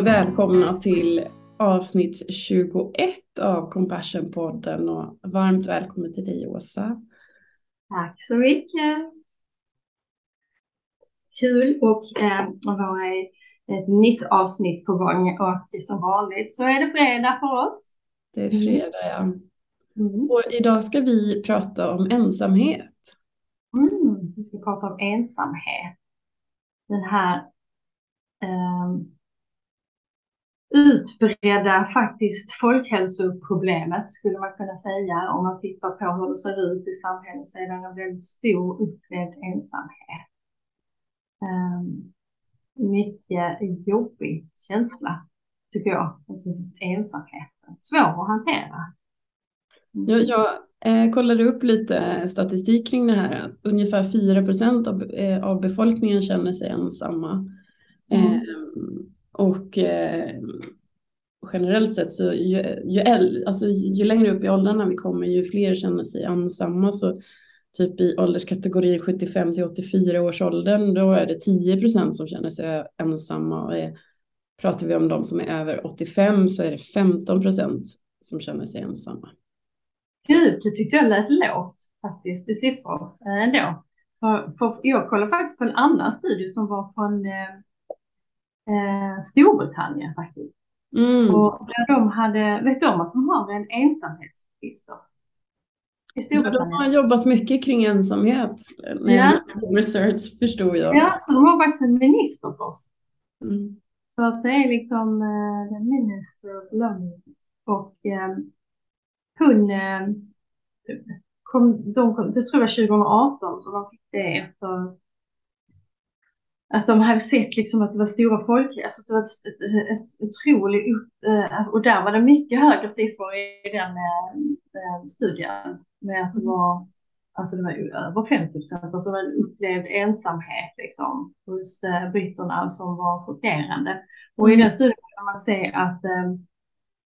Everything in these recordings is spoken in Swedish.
och välkomna till avsnitt 21 av Compassion-podden och varmt välkommen till dig, Åsa. Tack så mycket. Kul och vara i ett nytt avsnitt på gång och som vanligt så är det fredag för oss. Det är fredag, ja. Mm. Och idag ska vi prata om ensamhet. Vi ska prata om ensamhet. Den här utbredda faktiskt folkhälsoproblemet skulle man kunna säga. Om man tittar på hur det ser ut i samhället så är det en väldigt stor utbredd ensamhet. Mycket jobbig känsla tycker jag. Alltså ensamheten. Svår att hantera. Jag kollade upp lite statistik kring det här. Att ungefär 4% av befolkningen känner sig ensamma. Generellt sett så ju längre upp i åldrarna vi kommer, ju fler känner sig ensamma. Så typ i ålderskategori 75-84 års åldern, då är det 10% som känner sig ensamma. Och pratar vi om de som är över 85 så är det 15% som känner sig ensamma. Gud, det tyckte jag lät lågt faktiskt i siffror ändå. För jag kollade faktiskt på en annan studie som var från Storbritannien faktiskt. Och där de hade, vet du om att de har en ensamhetsminister i Storbritannien? Ja, de har jobbat mycket kring ensamhet. Research, förstod jag. Ja, så de har faktiskt en minister först. Så att det är liksom den Minister of Loneliness. Och det tror jag 2018 så de fick det efter att de hade sett liksom att det var stora folk, alltså det var ett otroligt och där var det mycket högre siffror i den studien med att det var över 50%, alltså det var en upplevd ensamhet liksom hos britterna som var chockerande. Och i den studien kan man se att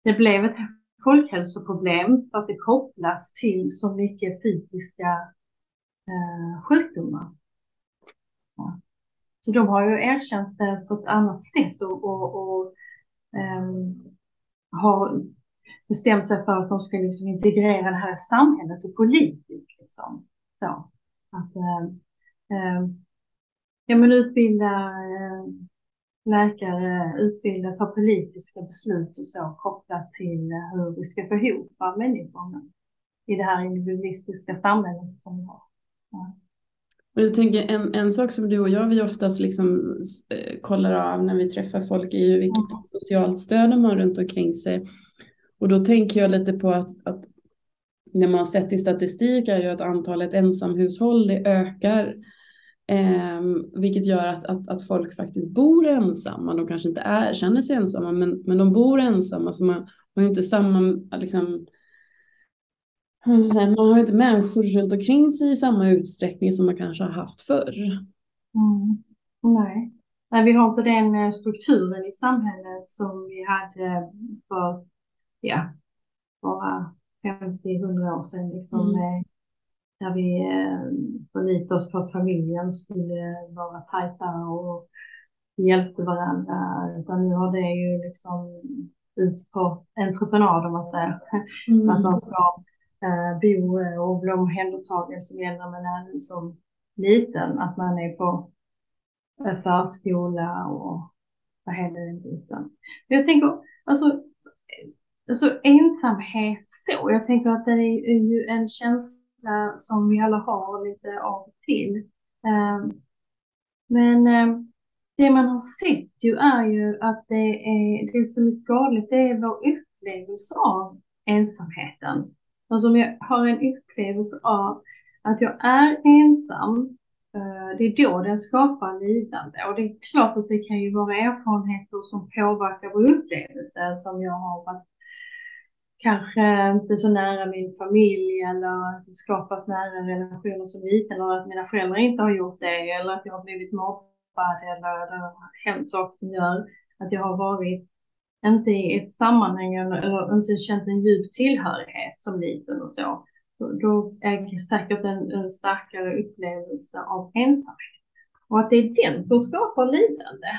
det blev ett folkhälsoproblem för att det kopplas till så mycket fysiska sjukdomar. Ja. Så de har ju erkänt det på ett annat sätt och har bestämt sig för att de ska liksom integrera det här samhället och politiskt. Liksom. Så. Att, utbilda läkare, utbilda för politiska beslut och så kopplat till hur vi ska förhopa människorna i det här individualistiska samhället som vi har. Ja. Jag tänker en sak som du och jag vi oftast liksom kollar av när vi träffar folk är ju vilket socialt stöd de har runt omkring sig. Och då tänker jag lite på att när man sett i statistik är ju att antalet ensamhushåll det ökar. Vilket gör att folk faktiskt bor ensamma. De kanske inte känner sig ensamma men de bor ensamma så man har ju inte samma liksom. Man har inte människor runt omkring sig i samma utsträckning som man kanske har haft förr. Nej. Nej, vi har inte den strukturen i samhället som vi hade för bara 50-100 år sedan. Liksom, där vi förlitade oss på att familjen skulle vara tajtare och hjälpte varandra. Utan nu har det ju liksom ut på entreprenad om man säger. Att de ska bo och bli omhändertagen som gäller men även som liten att man är på förskola och vad händer den biten. Jag tänker alltså ensamhet så jag tänker att det är ju en känsla som vi alla har lite av till men det man har sett ju är ju att det som är skadligt det är vår upplevelse av ensamheten. Alltså om jag har en upplevelse av att jag är ensam, det är då den skapar lidande. Och det är klart att det kan ju vara erfarenheter som påverkar vår upplevelse. Som jag har varit kanske inte så nära min familj eller skapat nära relationer som liten. Eller att mina föräldrar inte har gjort det. Eller att jag har blivit mobbad eller hänt saker som gör att jag har varit inte i ett sammanhang eller inte känt en djup tillhörighet som liten och så. Då är säkert en starkare upplevelse av ensamhet. Och att det är den som skapar lidande.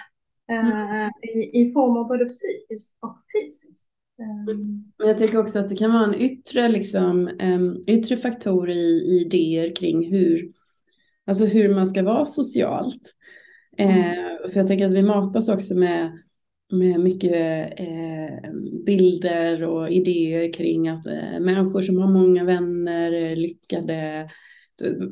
i form av både psykiskt och fysiskt. Men jag tänker också att det kan vara en yttre faktor i idéer kring hur man ska vara socialt. För jag tänker att vi matas också med mycket bilder och idéer kring att människor som har många vänner är lyckade.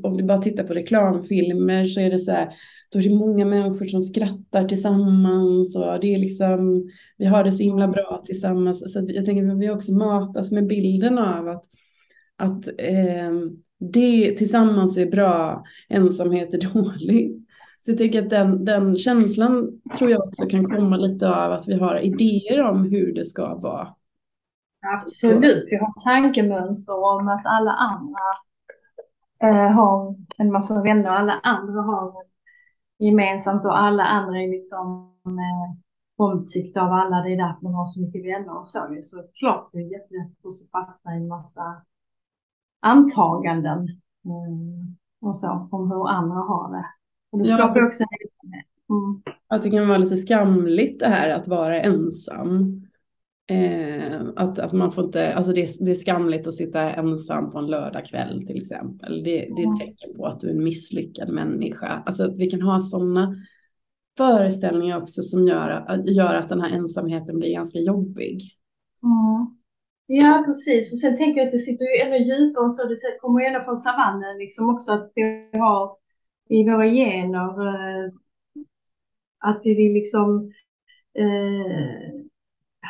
Om du bara tittar på reklamfilmer så är det så här, då är det många människor som skrattar tillsammans och det är liksom, vi har det så himla bra tillsammans. Så jag tänker att vi också matas med bilden av att det tillsammans är bra, ensamhet är dåligt. Så jag tänker att den känslan tror jag också kan komma lite av att vi har idéer om hur det ska vara. Absolut, vi har tankemönster om att alla andra har en massa vänner och alla andra har gemensamt och alla andra är liksom omtyckta av alla. Det är därför man har så mycket vänner och så. Så klart det är jättelätt att fastna i en massa antaganden och så om hur andra har det. Och det skapar också en ensamhet. Att det kan vara lite skamligt det här att vara ensam. Att man får inte, alltså det är skamligt att sitta ensam på en lördagkväll till exempel. Det är ett tecken på att du är en misslyckad människa. Alltså att vi kan ha sådana föreställningar också som gör att den här ensamheten blir ganska jobbig. Ja, precis. Och sen tänker jag att det sitter ju ännu djupare och så det kommer ända från savannen liksom också att vi har i våra gener att vi vill liksom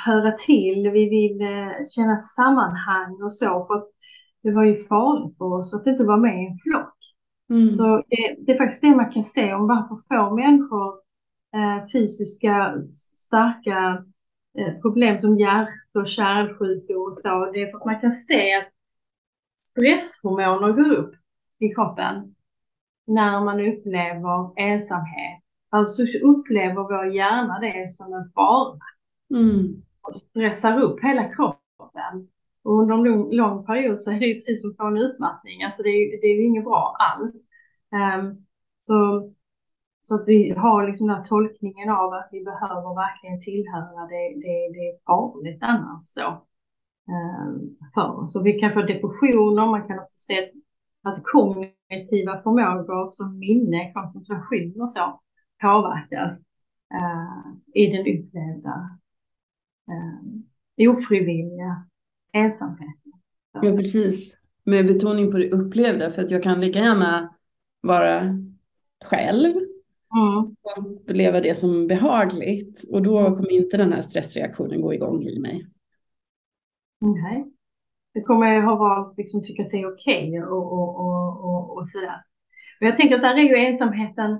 höra till, vi vill känna ett sammanhang och så för att det var ju farligt för oss att inte vara med i en flock. Så det är faktiskt det man kan se om varför får människor fysiska starka problem som hjärt- och kärlsjukdom och så. Det är för att man kan se att stresshormoner går upp i kroppen när man upplever ensamhet. Alltså upplever vår hjärna det som en fara. Och stressar upp hela kroppen och under en lång period så är det ju precis som från en utmattning, alltså det är ju inget bra alls, så att vi har liksom den här tolkningen av att vi behöver verkligen tillhöra det är farligt annars så vi kan få depressioner, man kan också se att kognitiva förmågor som minne, koncentration och så påverkas i den upplevda ofrivilliga ensamheten. Ja, precis. Med betoning på det upplevda. För att jag kan lika gärna vara själv och uppleva det som behagligt. Och då kommer inte den här stressreaktionen gå igång i mig. Nej. Det kommer jag ha valt liksom, tycka att det är okej och sådär. Men jag tänker att där är ju ensamheten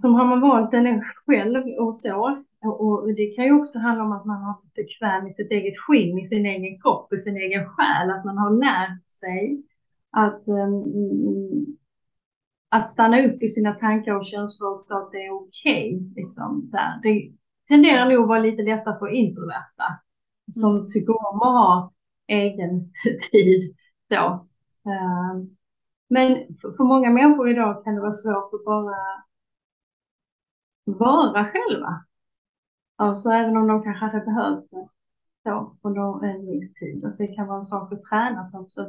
som har man valt den själv och så. Och det kan ju också handla om att man har blivit bekväm i sitt eget skinn, i sin egen kropp, i sin egen själ. Att man har lärt sig att stanna upp i sina tankar och känslor så att det är okej. Liksom, där. Det tenderar nog att vara lite lättare för introverta som tycker om att ha egen tid. Då. Men för många människor idag kan det vara svårt att bara vara själva. Alltså även om de kanske hade behövt det på en viss tid. Att det kan vara en sak att träna på. Så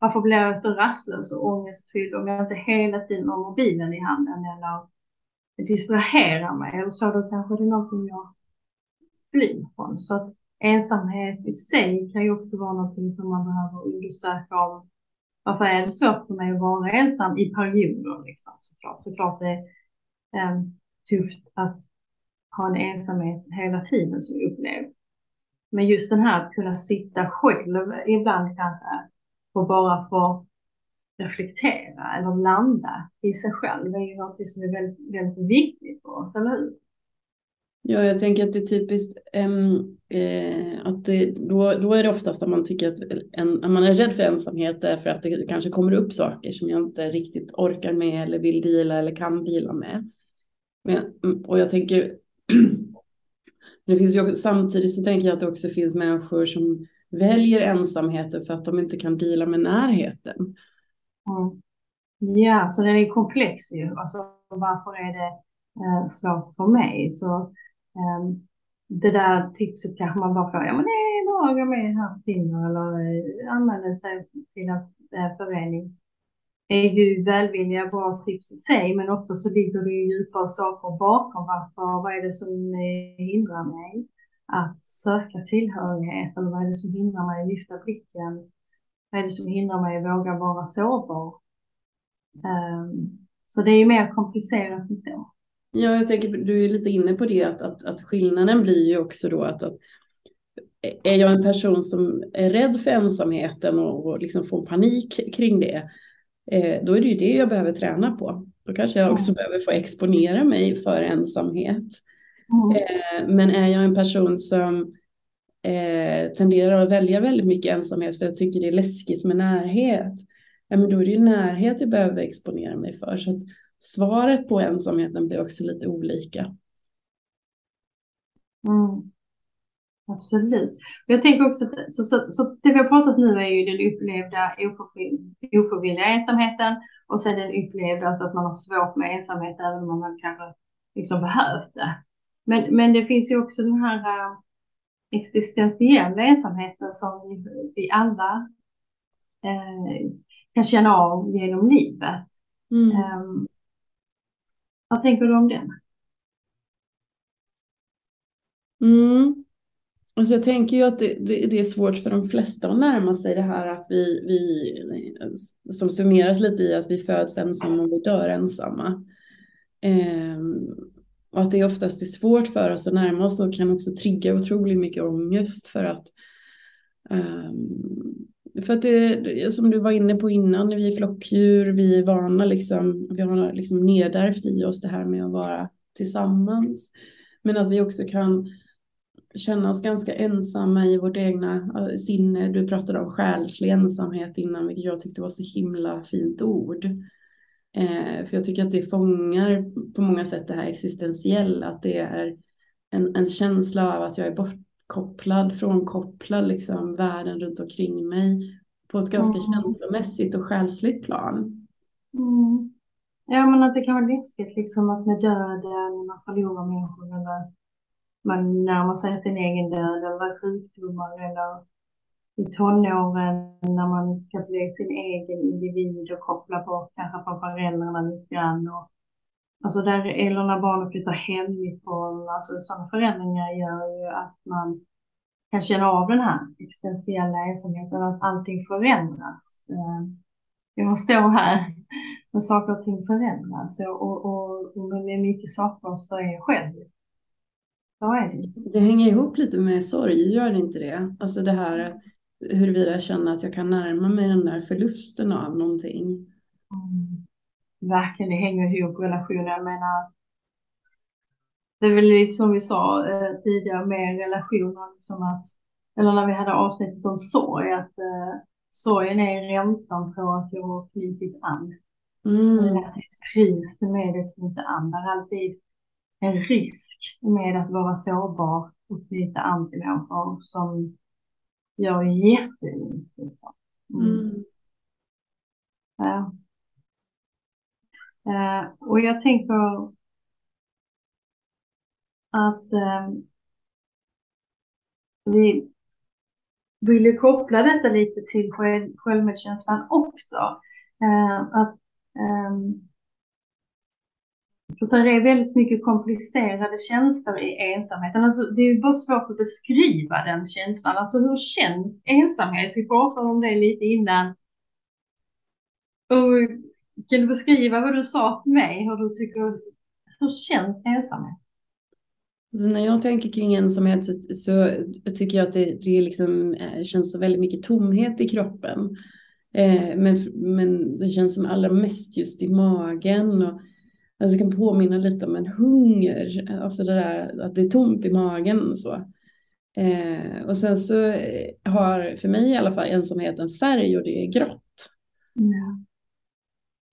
varför blir jag så rastlös och ångestfylld om jag inte hela tiden har mobilen i handen eller distraherar mig? Eller så då kanske det är någonting jag flyr från. Så att ensamhet i sig kan ju också vara någonting som man behöver undersöka om. Varför är det svårt för mig att vara ensam i perioder? Liksom, såklart. Såklart det är tufft att ha en ensamhet hela tiden som jag upplevde. Men just den här att kunna sitta själv ibland kanske och bara få reflektera eller landa i sig själv. Det är ju något som är väldigt, väldigt viktigt för oss, eller hur? Ja, jag tänker att det är typiskt att det, då är det oftast att man tycker att man är rädd för ensamhet därför att det kanske kommer upp saker som jag inte riktigt orkar med eller vill dela eller kan dela med. Och jag tänker det finns ju, samtidigt så tänker jag att det också finns människor som väljer ensamheten för att de inte kan dela med närheten. Ja, så det är komplex ju. Alltså, varför är det svårt för mig. Så det där tipset kanske man bara får, ja men nej, laga med här kvinnor eller använda sig till en förening. Är ju välvilliga bra tips i sig, men ofta så ligger det ju djupare saker bakom. Varför, vad är det som hindrar mig att söka tillhörighet, eller vad är det som hindrar mig att lyfta blicken, vad är det som hindrar mig att våga vara sårbar. Så det är ju mer komplicerat än så. Ja, jag tänker, du är lite inne på det att skillnaden blir ju också då att är jag en person som är rädd för ensamheten och liksom får panik kring det, då är det ju det jag behöver träna på. Då kanske jag också behöver få exponera mig för ensamhet. Men är jag en person som tenderar att välja väldigt mycket ensamhet för jag tycker det är läskigt med närhet, men då är det ju närhet jag behöver exponera mig för. Så att svaret på ensamheten blir också lite olika. Absolut. Jag tänker också att så det vi har pratat nu är ju den upplevda ofrivilliga ensamheten och sen den upplevda, alltså att man har svårt med ensamhet även om man kanske liksom behövt det. Men det finns ju också den här existentiella ensamheten som vi alla kan känna av genom livet. Vad tänker du om den? Alltså jag tänker ju att det är svårt för de flesta att närma sig det här att vi som summeras lite i att vi föds ensamma och vi dör ensamma. Och att det oftast är svårt för oss att närma oss och kan också trigga otroligt mycket ångest för att det, som du var inne på innan, vi är flockdjur, vi är vana liksom, vi har liksom nedärvt i oss det här med att vara tillsammans, men att vi också kan känna oss ganska ensamma i vårt egna sinne. Du pratade om själslig ensamhet innan, vilket jag tyckte var så himla fint ord. För jag tycker att det fångar på många sätt det här existentiella, att det är en känsla av att jag är frånkopplad liksom världen runt omkring mig på ett ganska känslomässigt och själsligt plan. Ja, men att det kan vara läskigt liksom, att med döden, man förlorar människor eller man närmar sig sin egen död eller sjukdomar eller i tonåren när man ska bli sin egen individ och koppla bort kanske från föräldrarna lite grann. Alltså där eller när barnen flyttar hemifrån, alltså sådana förändringar gör ju att man kan känna av den här existentiella ensamheten, att allting förändras. Jag står här och saker och ting förändras och med mycket saker så är jag själv. Det hänger ihop lite med sorg, gör det inte det? Alltså det här huruvida jag känner att jag kan närma mig den där förlusten av någonting. Verkligen, det hänger ihop relationer. Jag menar, det är väl lite som vi sa tidigare med relationer, liksom att, eller när vi hade avsnittet om sorg, att sorgen är räntan på att jag har knutit an. Det är ett kris med att knyta an, där alltid en risk med att vara sårbar och knyta an till människor som gör jättemycket. Liksom. Ja. Och jag tänker att vi vill koppla detta lite till självmedkänslan också. Så det är väldigt mycket komplicerade känslor i ensamheten. Alltså, det är ju bara svårt att beskriva den känslan. Alltså hur känns ensamhet? Vi pratade om det lite innan. Och kan du beskriva vad du sa till mig? Hur känns ensamhet? Alltså, när jag tänker kring ensamhet så tycker jag att det liksom känns så väldigt mycket tomhet i kroppen. Men det känns som allra mest just i magen och alltså jag kan påminna lite om en hunger. Alltså det där att det är tomt i magen och så. Och sen så har för mig i alla fall ensamheten färg och det är grått.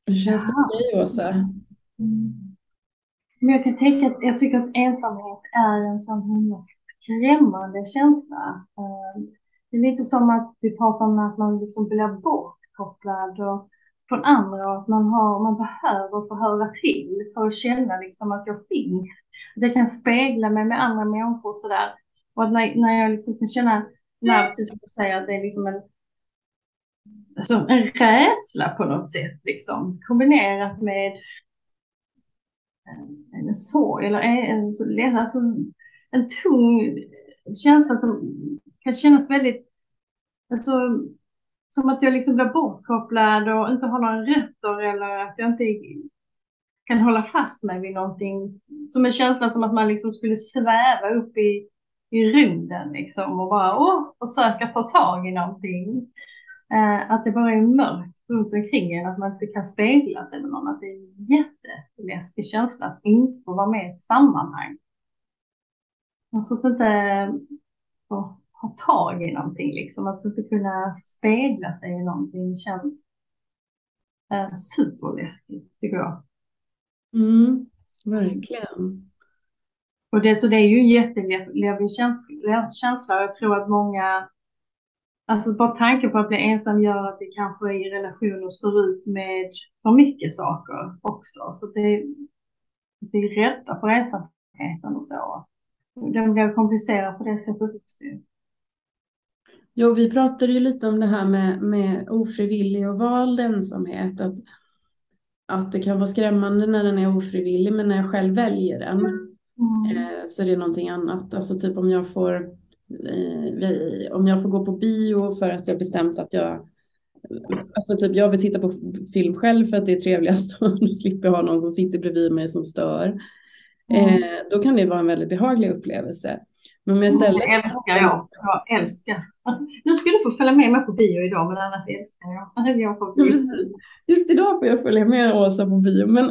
Hur känns det för dig, Åsa? Men jag kan tänka att jag tycker att ensamhet är en sån skrämmande känsla. Det är lite som att vi pratar om att man liksom blir bortkopplad och från andra, att man behöver få höra till för att känna liksom att jag finns. Det kan spegla mig med andra människor och sådär. Och att när jag liksom kan känna, precis som du säger, att det är liksom en rädsla på något sätt liksom, kombinerat med en sorg eller en tung känsla som kan kännas väldigt, alltså, som att jag liksom blir bortkopplad och inte har några rötter, eller att jag inte kan hålla fast mig vid någonting, som en känsla som att man liksom skulle sväva upp i rymden liksom, och bara försöka ta tag i någonting. Att det bara är mörkt runt omkring en, att man inte kan spegla sig med någon, att det är en jätteläskig känsla att inte få vara med i ett sammanhang. Och så att inte få ha tag i någonting liksom, att inte kunna spegla sig i någonting känns superläskigt, tycker jag. Mm, verkligen. Och det, så det är ju en jättelevlig känsla, och jag tror att många, alltså bara tanken på att bli ensam gör att det kanske i relationer står ut med för mycket saker också. Så det är rädda för ensamheten och så. Den blir komplicerad på det sättet också. Jo, vi pratade ju lite om det här med ofrivillig och vald ensamhet. Att det kan vara skrämmande när den är ofrivillig, men när jag själv väljer den så är det någonting annat. Alltså typ om jag får... om jag får gå på bio för att jag bestämt att jag, alltså typ jag vill titta på film själv för att det är trevligast och slipper ha någon som sitter bredvid mig som stör, då kan det vara en väldigt behaglig upplevelse. Men istället... Jag älskar. Nu skulle du få följa med mig på bio idag, men annars älskar jag på bio. Just idag får jag följa med Åsa på bio. Men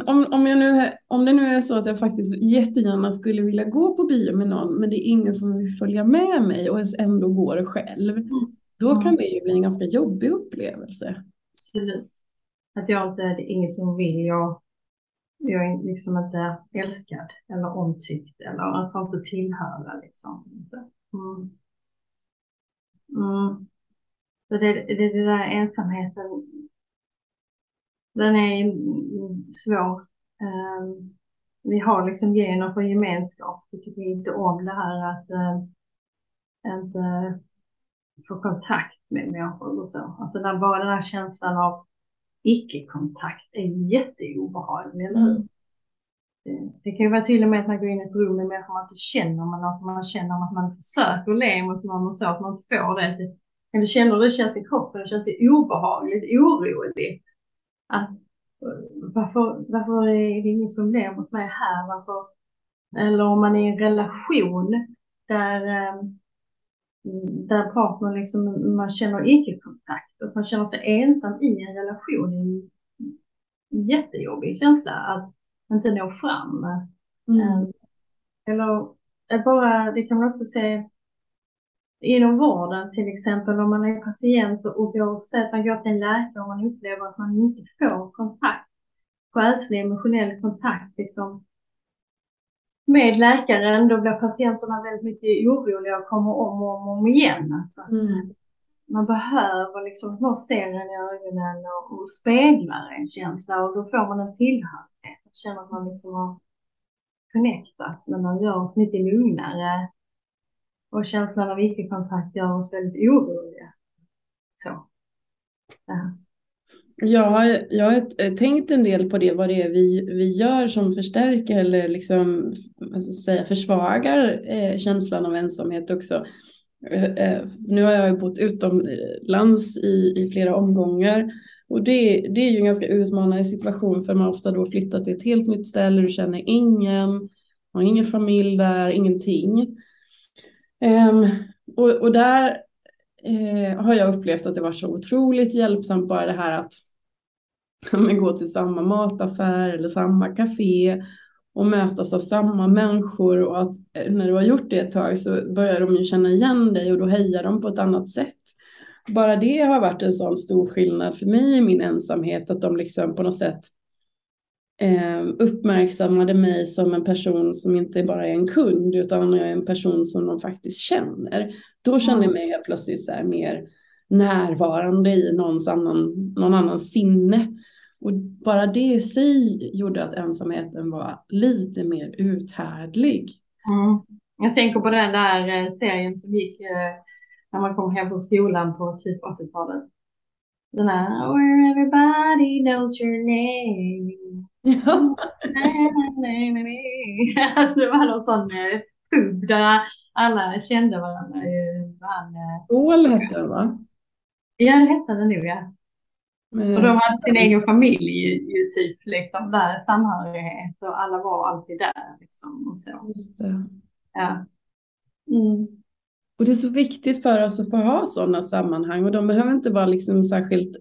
om det nu är så att jag faktiskt jättegärna skulle vilja gå på bio med någon, men det är ingen som vill följa med mig och ändå går själv, då kan det ju bli en ganska jobbig upplevelse. Att det är ingen som vill, jag är liksom inte älskad eller omtyckt eller att jag inte tillhör liksom. Det där ensamheten, den är svår. Vi har liksom gener för gemenskap, vilket vi inte om det här att inte få kontakt med människor och så. Alltså bara den här känslan av icke-kontakt är jätteobehaglig, eller hur? Det kan ju vara till och med att man går in i ett rum med människor man inte känner, men att man känner att man försöker le mot någon och så, att man får det. Men du känner det känns i kroppen, det känns obehagligt, oroligt. Att, varför är det ingen som ler mot mig här? Varför? Eller om man är i en relation där partner liksom, man känner icke-kontakt och man känner sig ensam i en relation, är en jättejobbig känsla att inte nå fram. Eller bara, det kan man också se inom vården till exempel, om man är patient och går till en läkare och man upplever att man inte får kontakt, själslig emotionell kontakt liksom med läkaren, då blir patienterna väldigt mycket oroliga och kommer om igen. Alltså. Man behöver liksom att man ser den i ögonen och speglar en känsla, och då får man en tillhörighet. Man känner att man liksom har connectat, men man gör oss mycket lugnare, och känslan av icke-kontakt gör oss väldigt oroliga. Så. Ja. Jag har tänkt en del på det, vad det är vi gör som förstärker eller liksom, alltså säga, försvagar känslan av ensamhet också. Nu har jag bott utomlands i flera omgångar, och det är ju en ganska utmanande situation, för man ofta då flyttat till ett helt nytt ställe, du känner ingen, har ingen familj där, ingenting. Och där har jag upplevt att det var så otroligt hjälpsamt, bara det här att gå till samma mataffär eller samma café och mötas av samma människor, och att när du har gjort det ett tag så börjar de ju känna igen dig, och då hejar de på ett annat sätt. Bara det har varit en sån stor skillnad för mig i min ensamhet, att de liksom på något sätt uppmärksammade mig som en person som inte bara är en kund, utan jag är en person som de faktiskt känner. Då känner jag mig plötsligt så här mer närvarande i någon annans sinne. Och bara det i sig gjorde att ensamheten var lite mer uthärdlig. Mm. Jag tänker på den där serien som gick när man kom hem på skolan på typ 80-talet. Den där Where everybody knows your name. Ja. Det var någon sån pub där alla kände varandra. Ål hette den, va? Ja, det hette den nu, ja. Men, och de hade sin egen familj ju typ liksom där, samhörighet, och alla var alltid där liksom, och så. Just det. Ja. Mm. Och det är så viktigt för oss att få ha sådana sammanhang, och de behöver inte vara liksom särskilt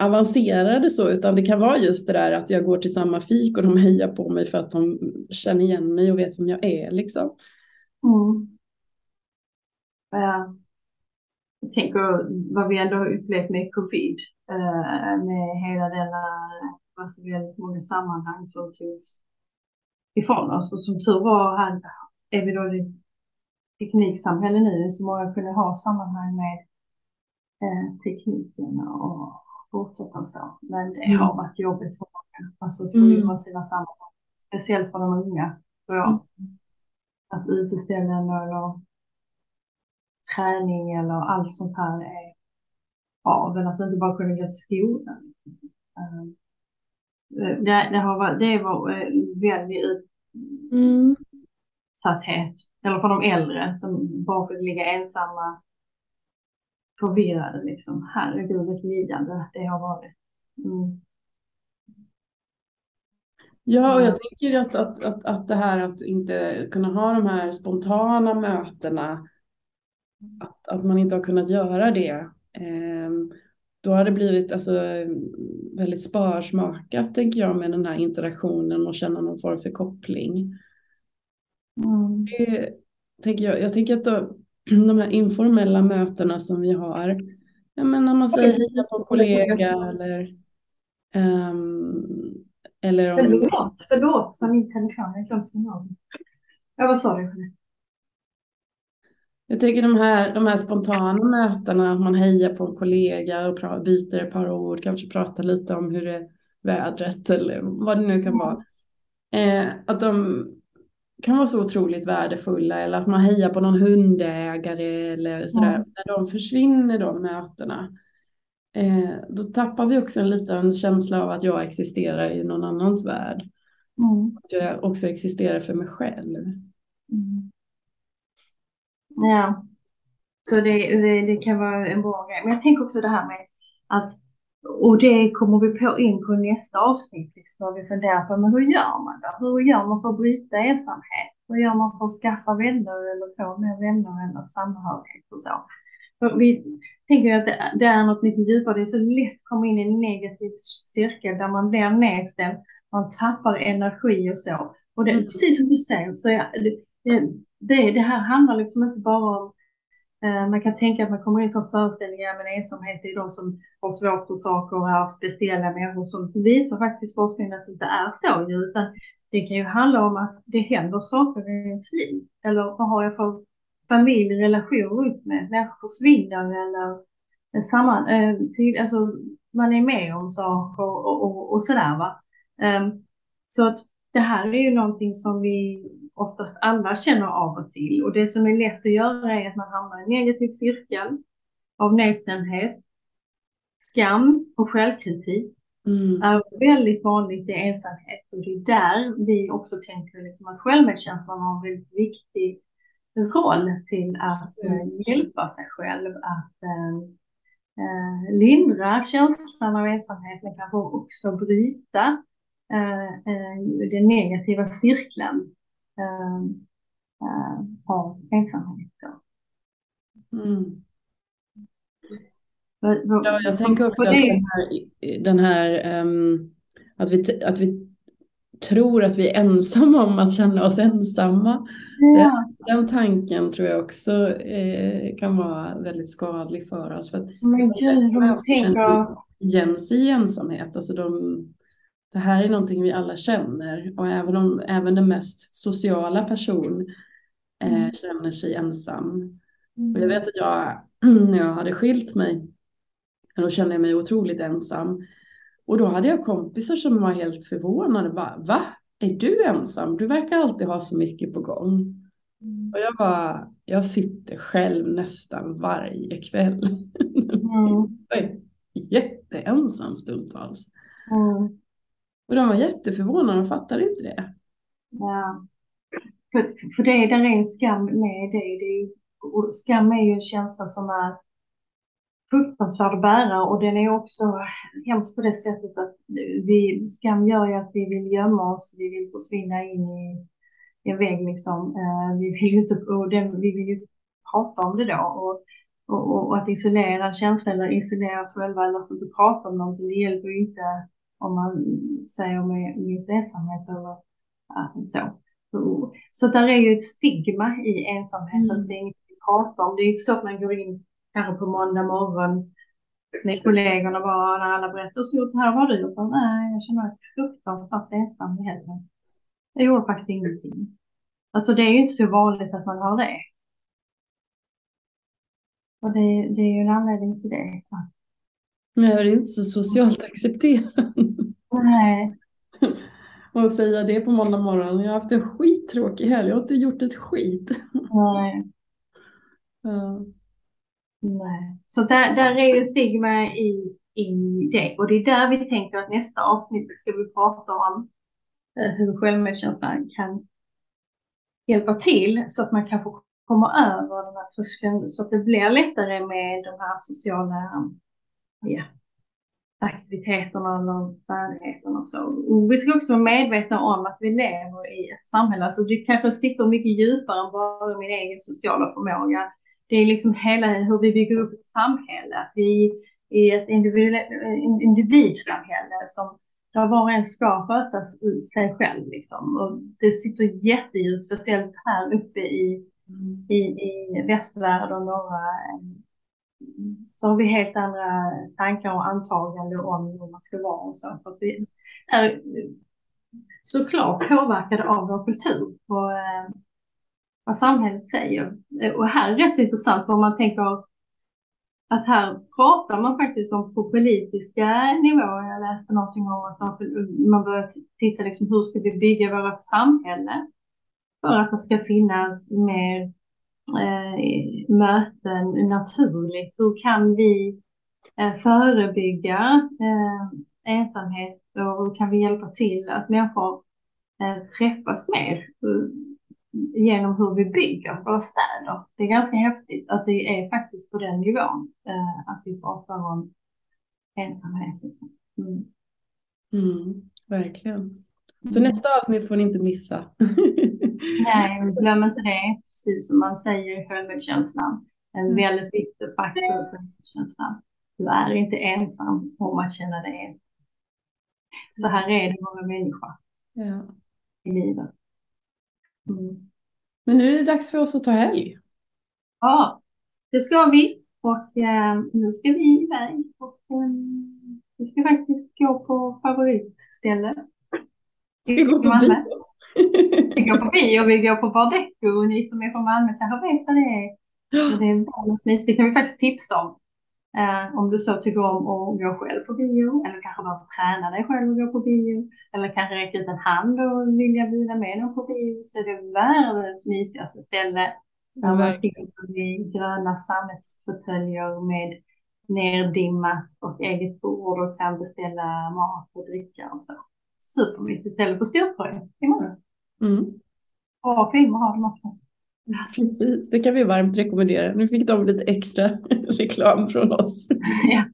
avancerade så, utan det kan vara just det där att jag går till samma fik och de hejar på mig för att de känner igen mig och vet vem jag är liksom. Mm. Ja. Jag tänker vad vi ändå har upplevt med covid, med hela denna, alltså väldigt många sammanhang som togs ifrån oss, och som tur var är vi då i tekniksamhälle nu, så många kunde ha sammanhang med tekniken och fortsätta så, men det har varit jobbigt för många, alltså att förlora sina sammanhang, speciellt för de unga, tror jag, att uteställen eller träning eller allt sånt här är men att inte bara kunna gå till skolan. Det var väldigt utsatthet. Eller för de äldre som bara fick ligga ensamma, förvirrade liksom. Herregud, ett lidande det har varit. Mm. Ja, och jag tänker att det här att inte kunna ha de här spontana mötena, att man inte har kunnat göra det, då har det blivit alltså väldigt sparsmakat, tänker jag, med den här interaktionen och känna någon form för koppling. Det tänker jag tänker att de här informella mötena som vi har, jag menar, man säger hej på en kollega eller om... Förlåt för min telefon, jag glömde sin namn. Jag var sorry för det. Jag tycker de här spontana mötena, man hejar på en kollega och byter ett par ord, kanske pratar lite om hur det är vädret eller vad det nu kan vara. Att de kan vara så otroligt värdefulla, eller att man hejar på någon hundägare eller sådär. Mm. När de försvinner, de mötena, då tappar vi också en liten känsla av att jag existerar i någon annans värld. Att jag också existerar för mig själv. Ja, så det kan vara en bra grej. Men jag tänker också det här med att, och det kommer vi på in på nästa avsnitt liksom, och vi funderar på, men hur gör man då? Hur gör man för att bryta ensamhet? Hur gör man för att skaffa vänner eller få mer vänner eller samhörighet och så? För vi tänker att det är något mycket djupare. Det är så lätt att komma in i en negativ cirkel där man blir nedstämd, man tappar energi och så. Och det är precis som du säger, så det här handlar liksom inte bara om, man kan tänka att man kommer in som föreställningar, men ensamhet är de som har svårt för saker och är speciella människor, som visar faktiskt forskningen att det inte är så, utan det kan ju handla om att det händer saker i ens liv, eller vad har jag för familjerelationer ut med, människor försvinner eller alltså man är med om saker och sådär, va. Så att det här är ju någonting som vi oftast alla känner av och till. Och det som är lätt att göra är att man hamnar i en negativ cirkel av nedstämdhet, skam och självkritik. Det är väldigt vanligt i ensamhet. Och det är där vi också tänker liksom att självmedkänslan har en väldigt viktig roll till att hjälpa sig själv, att lindra känslan av ensamhet, men kanske också bryta den negativa cirkeln av ensamhet. Ja, jag tänker också att att vi tror att vi är ensamma om att känna oss ensamma. Ja. Den tanken tror jag också kan vara väldigt skadlig för oss. För att i ensamhet, alltså det här är någonting vi alla känner, och även den mest sociala person känner sig ensam. Och jag vet att när jag hade skilt mig, då kände jag mig otroligt ensam. Och då hade jag kompisar som var helt förvånade. Bara, va? Är du ensam? Du verkar alltid ha så mycket på gång. Och jag bara, jag sitter själv nästan varje kväll. Mm. Jätteensam stundtals. Mm. Och de var jätteförvånade och fattade inte det. Ja. För det där är en skam med det. Och skam är ju en känsla som är fruktansvärd att bära. Och den är också hemskt på det sättet att skam gör ju att vi vill gömma oss. Vi vill försvinna in i en väg liksom. Vi vill ju inte prata om det då. Och att isolera en känsla eller isolera oss själva eller att inte prata om någonting. Det hjälper ju inte om man säger med ensamhet eller så. Så där är ju ett stigma i ensamheten. Mm. Det är inget vi pratar om. Det är ju så att man går in kanske på måndag morgon när kollegorna var, när alla berättar så gjort här var det. Utan nej, jag känner fruktansvärt ensamheten. Jag gjorde faktiskt ingenting. Alltså det är ju inte så vanligt att man har det. Och det är ju en anledning till det. Nej, det är inte så socialt accepterat. Nej. Och säga det på måndag morgon. Jag har haft en skittråkig helg. Jag har inte gjort ett skit. Nej. Ja. Nej. Så där är ju stigma i det. Och det är där vi tänker att nästa avsnitt ska vi prata om hur självmedkänslan kan hjälpa till så att man kan få komma över den här tröskeln så att det blir lättare med de här sociala aktiviteterna eller färdigheterna. Och vi ska också vara medvetna om att vi lever i ett samhälle. Alltså det kanske sitter mycket djupare än bara min egen sociala förmåga. Det är liksom hela hur vi bygger upp ett samhälle. Att vi är ett individsamhälle som där var och en ska sköta sig själv. Liksom. Och det sitter jättedjupt, speciellt här uppe i västvärlden och norra. Så har vi helt andra tankar och antaganden om hur man ska vara. Och så. För att vi är såklart påverkade av vår kultur och vad samhället säger. Och här är rätt så intressant om man tänker att här pratar man faktiskt om på politiska nivåer. Jag läste någonting om att man börjar titta liksom, hur ska vi bygga våra samhälle för att det ska finnas mer möten naturligt. Hur kan vi förebygga ensamhet och hur kan vi hjälpa till att människor träffas mer genom hur vi bygger våra städer. Det är ganska häftigt att det är faktiskt på den nivån att vi pratar om ensamhet. Mm. Mm, verkligen. Så nästa avsnitt får ni inte missa. Nej, glöm inte det. Precis som man säger, självmedkänslan. En väldigt viktig faktor för självmedkänslan. Du är inte ensam om att känna dig. Så här är det många människor i livet. Mm. Men nu är det dags för oss att ta helg. Ja, det ska vi. Och nu ska vi iväg. Och vi ska faktiskt gå på favoritstället. Vi går på Malmö. Vi går på bio och vi går på Bardecco. Och ni som är från Malmö kanske vet vad det är. Det är väldigt mysigt. Det kan vi faktiskt tipsa om. Om du så tycker om att gå själv på bio. Eller kanske bara träna dig själv och gå på bio. Eller kanske räcka ut en hand och vilja bjuda med någon på bio. Så är det världens mysigaste ställe. Där man sitter i gröna sammetsfåtöljer med neddimmat och eget bord. Och kan beställa mat och dricka och så. Supermysigt ställe på Stortorget imorgon. Mm. Bra filmer har de också. Precis, det kan vi varmt rekommendera. Nu fick de lite extra reklam från oss. Ja.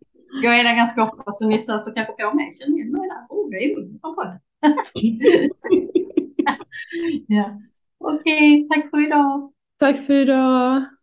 Jag är där ganska ofta så ni stöter kanske på mig. Känner igen mig där. Oh, det är ju på det. Ja. Okej, tack för idag. Tack för idag.